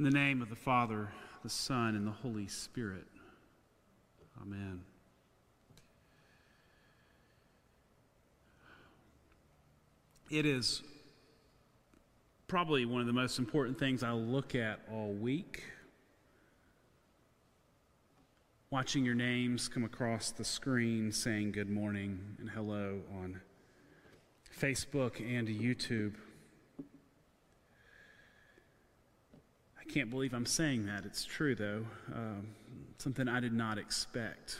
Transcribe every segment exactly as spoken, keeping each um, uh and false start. In the name of the Father, the Son, and the Holy Spirit. Amen. It is probably one of the most important things I look at all week. Watching your names come across the screen saying good morning and hello on Facebook and YouTube. I can't believe I'm saying that. It's true, though. Um, something I did not expect.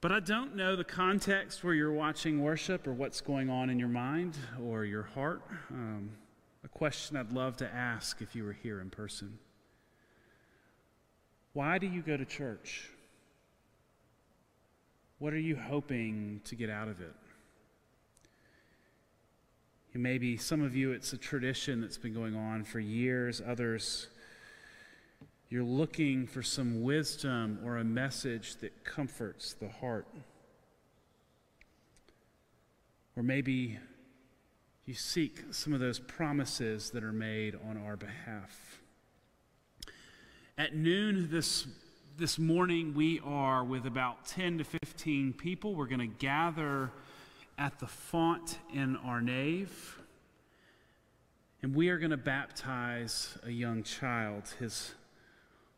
But I don't know the context where you're watching worship or what's going on in your mind or your heart. Um, a question I'd love to ask if you were here in person. Why do you go to church? What are you hoping to get out of it? And maybe some of you, it's a tradition that's been going on for years. Others, you're looking for some wisdom or a message that comforts the heart. Or maybe you seek some of those promises that are made on our behalf. At noon this, this morning, we are with about ten to fifteen people. We're going to gather at the font in our nave, and we are going to baptize a young child. His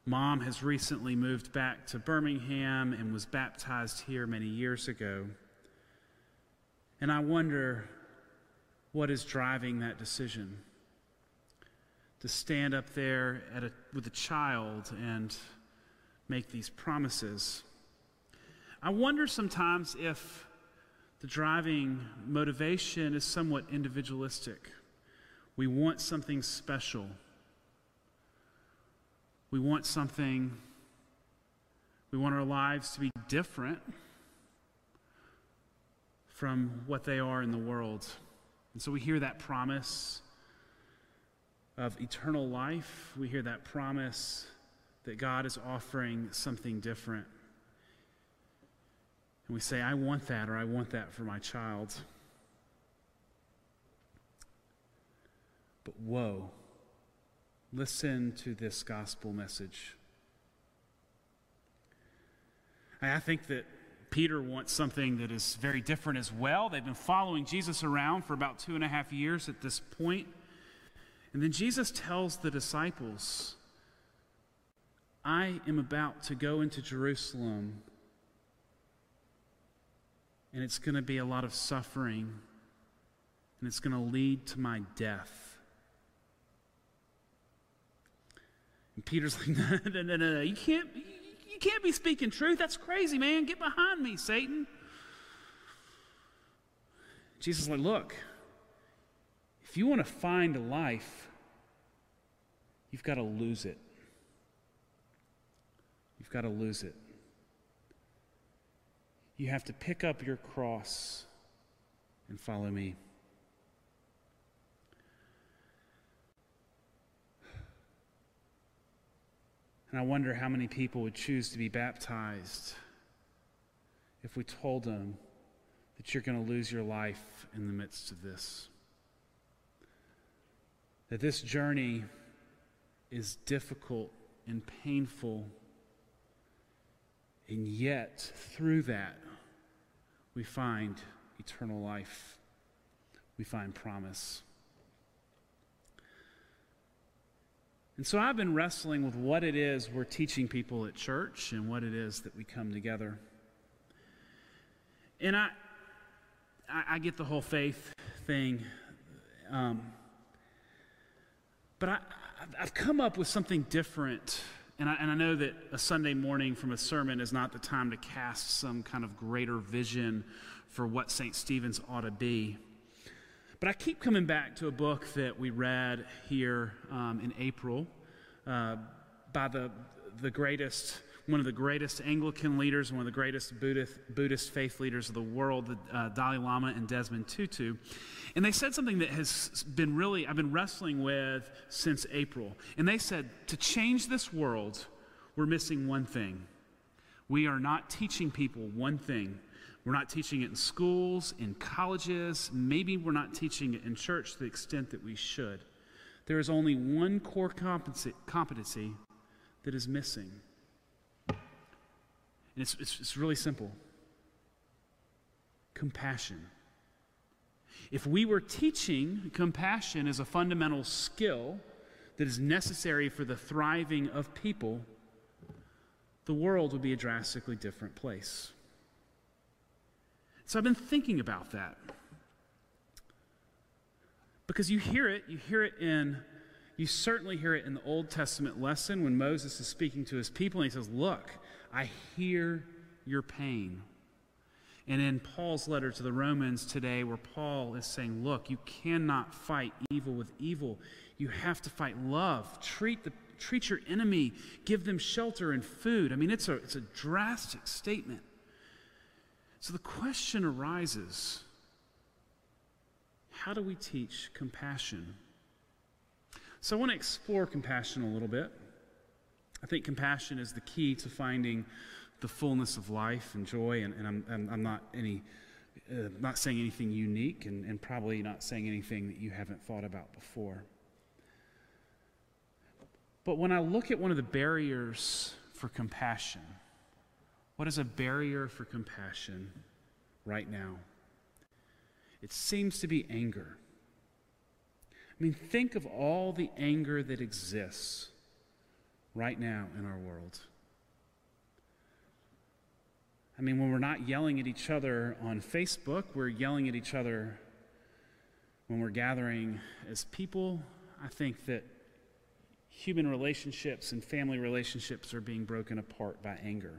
mom has recently moved back to Birmingham and was baptized here many years ago. And I wonder what is driving that decision to stand up there at a, with a child and make these promises. I wonder sometimes if the driving motivation is somewhat individualistic. We want something special. We want something, we want our lives to be different from what they are in the world. And so we hear that promise of eternal life. We hear that promise that God is offering something different. And we say, I want that, or I want that for my child. But whoa. Listen to this gospel message. I think that Peter wants something that is very different as well. They've been following Jesus around for about two and a half years at this point. And then Jesus tells the disciples, I am about to go into Jerusalem, and it's going to be a lot of suffering, and it's going to lead to my death. And Peter's like, no, no, no, no, you can't, you can't be speaking truth. That's crazy, man. Get behind me, Satan. Jesus is like, look, if you want to find life, you've got to lose it. You've got to lose it. You have to pick up your cross and follow me. And I wonder how many people would choose to be baptized if we told them that you're going to lose your life in the midst of this. That this journey is difficult and painful, and yet through that we find eternal life. We find promise. And so I've been wrestling with what it is we're teaching people at church and what it is that we come together. And I I, I get the whole faith thing. Um, but I, I've come up with something different. And I, and I know that a Sunday morning from a sermon is not the time to cast some kind of greater vision for what Saint Stephen's ought to be. But I keep coming back to a book that we read here um, in April uh, by the, the greatest, one of the greatest Anglican leaders, one of the greatest Buddhist, Buddhist faith leaders of the world, the uh, Dalai Lama and Desmond Tutu. And they said something that has been really, I've been wrestling with since April. And they said, to change this world, we're missing one thing. We are not teaching people one thing. We're not teaching it in schools, in colleges. Maybe we're not teaching it in church to the extent that we should. There is only one core competency that is missing. And it's, it's, it's really simple. Compassion. If we were teaching compassion as a fundamental skill that is necessary for the thriving of people, the world would be a drastically different place. So I've been thinking about that. Because you hear it, you hear it in, you certainly hear it in the Old Testament lesson when Moses is speaking to his people and he says, look, I hear your pain. And in Paul's letter to the Romans today where Paul is saying, look, you cannot fight evil with evil. You have to fight love. Treat the, treat your enemy. Give them shelter and food. I mean, it's a, it's a drastic statement. So the question arises, how do we teach compassion? So I want to explore compassion a little bit. I think compassion is the key to finding the fullness of life and joy, and, and I'm, I'm, I'm not any, uh, not saying anything unique, and, and probably not saying anything that you haven't thought about before. But when I look at one of the barriers for compassion, what is a barrier for compassion right now? It seems to be anger. I mean, think of all the anger that exists right now in our world. I mean, when we're not yelling at each other on Facebook, we're yelling at each other when we're gathering as people. I think that human relationships and family relationships are being broken apart by anger.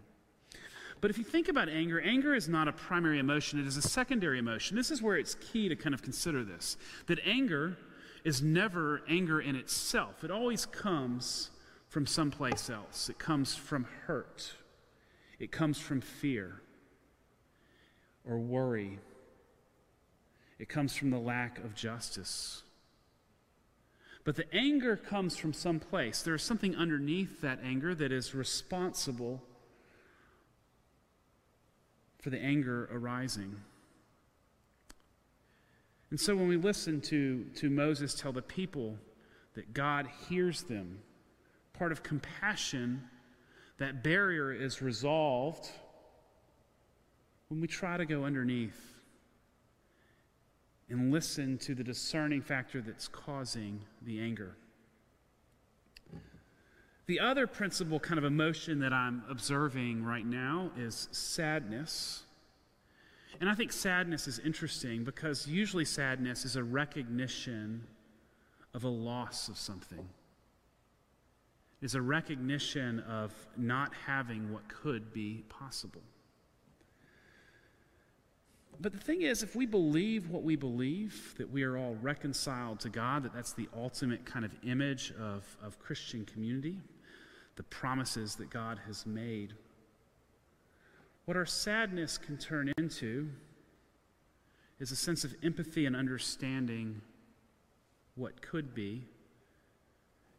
But if you think about anger, anger is not a primary emotion, it is a secondary emotion. This is where it's key to kind of consider this, that anger is never anger in itself. It always comes from someplace else. It comes from hurt. It comes from fear or worry. It comes from the lack of justice. But the anger comes from someplace. There is something underneath that anger that is responsible for the anger arising. And so when we listen to, to Moses tell the people that God hears them, part of compassion, that barrier is resolved when we try to go underneath and listen to the discerning factor that's causing the anger. The other principal kind of emotion that I'm observing right now is sadness. And I think sadness is interesting because usually sadness is a recognition of a loss of something. It's a recognition of not having what could be possible. But the thing is, if we believe what we believe, that we are all reconciled to God, that that's the ultimate kind of image of, of Christian community, the promises that God has made, what our sadness can turn into is a sense of empathy and understanding what could be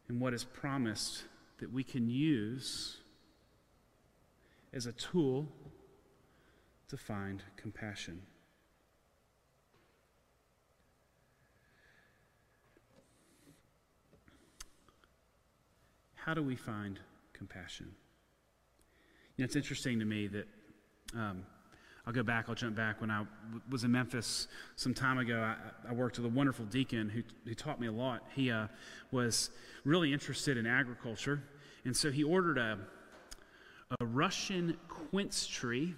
and what is promised that we can use as a tool to find compassion. How do we find compassion? You know, it's interesting to me that, um, I'll go back, I'll jump back. When I w was in Memphis some time ago, I, I worked with a wonderful deacon who, who taught me a lot. He uh, was really interested in agriculture, and so he ordered a, a Russian quince tree.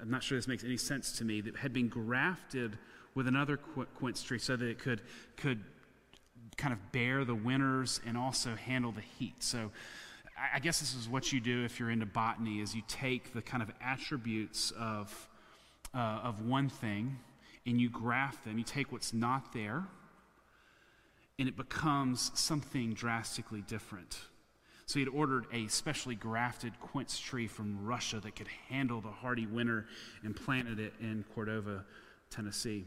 I'm not sure this makes any sense to me, that had been grafted with another qu quince tree so that it could, could kind of bear the winters and also handle the heat. So I guess this is what you do if you're into botany, is you take the kind of attributes of, uh, of one thing and you graft them. You take what's not there and it becomes something drastically different. So he'd ordered a specially grafted quince tree from Russia that could handle the hardy winter and planted it in Cordova, Tennessee.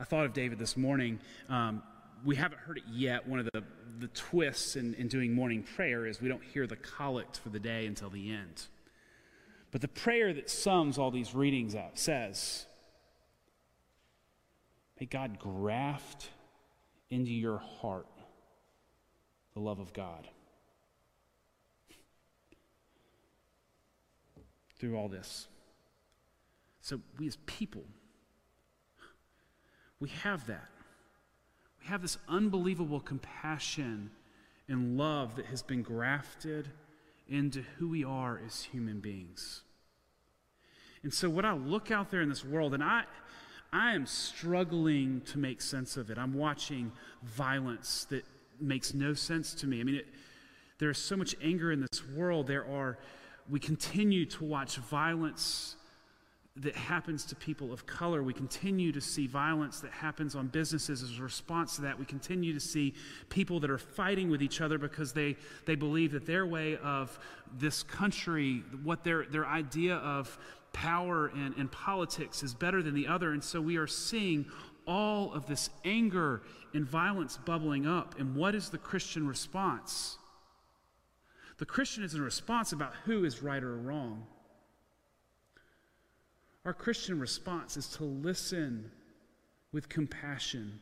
I thought of David this morning. Um, we haven't heard it yet. One of the, the twists in, in doing morning prayer is we don't hear the collect for the day until the end. But the prayer that sums all these readings up says, may God graft into your heart the love of God. Through all this. So we as people, we have that. We have this unbelievable compassion and love that has been grafted into who we are as human beings. And so when I look out there in this world, and I, I am struggling to make sense of it. I'm watching violence that makes no sense to me. I mean, it, there is so much anger in this world. There are, we continue to watch violence that happens to people of color. We continue to see violence that happens on businesses as a response to that. We continue to see people that are fighting with each other because they, they believe that their way of this country, what their, their idea of power and, and politics is better than the other. And so we are seeing all of this anger and violence bubbling up. And what is the Christian response? The Christian is in response about who is right or wrong. Our Christian response is to listen with compassion,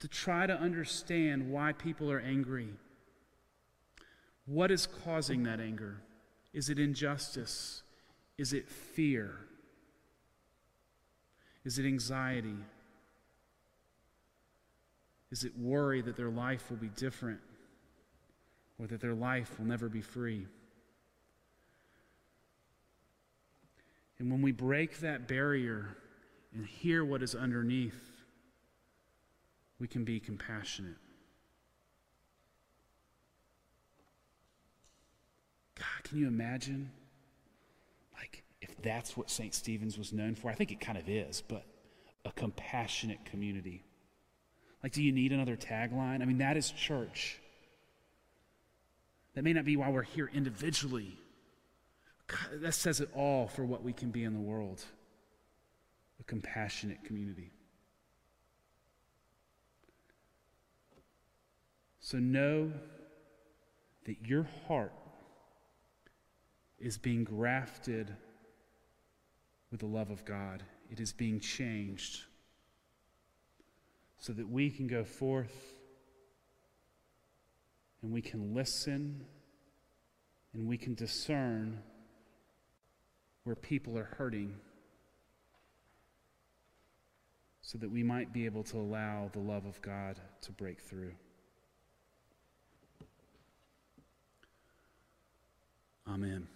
to try to understand why people are angry. What is causing that anger? Is it injustice? Is it fear? Is it anxiety? Is it worry that their life will be different or that their life will never be free? And when we break that barrier and hear what is underneath, we can be compassionate. God, can you imagine? Like, if that's what Saint Stephen's was known for, I think it kind of is, but a compassionate community. Like, do you need another tagline? I mean, that is church. That may not be why we're here individually. God, that says it all for what we can be in the world, a compassionate community. So know that your heart is being grafted with the love of God. It is being changed so that we can go forth and we can listen and we can discern where people are hurting, so that we might be able to allow the love of God to break through. Amen.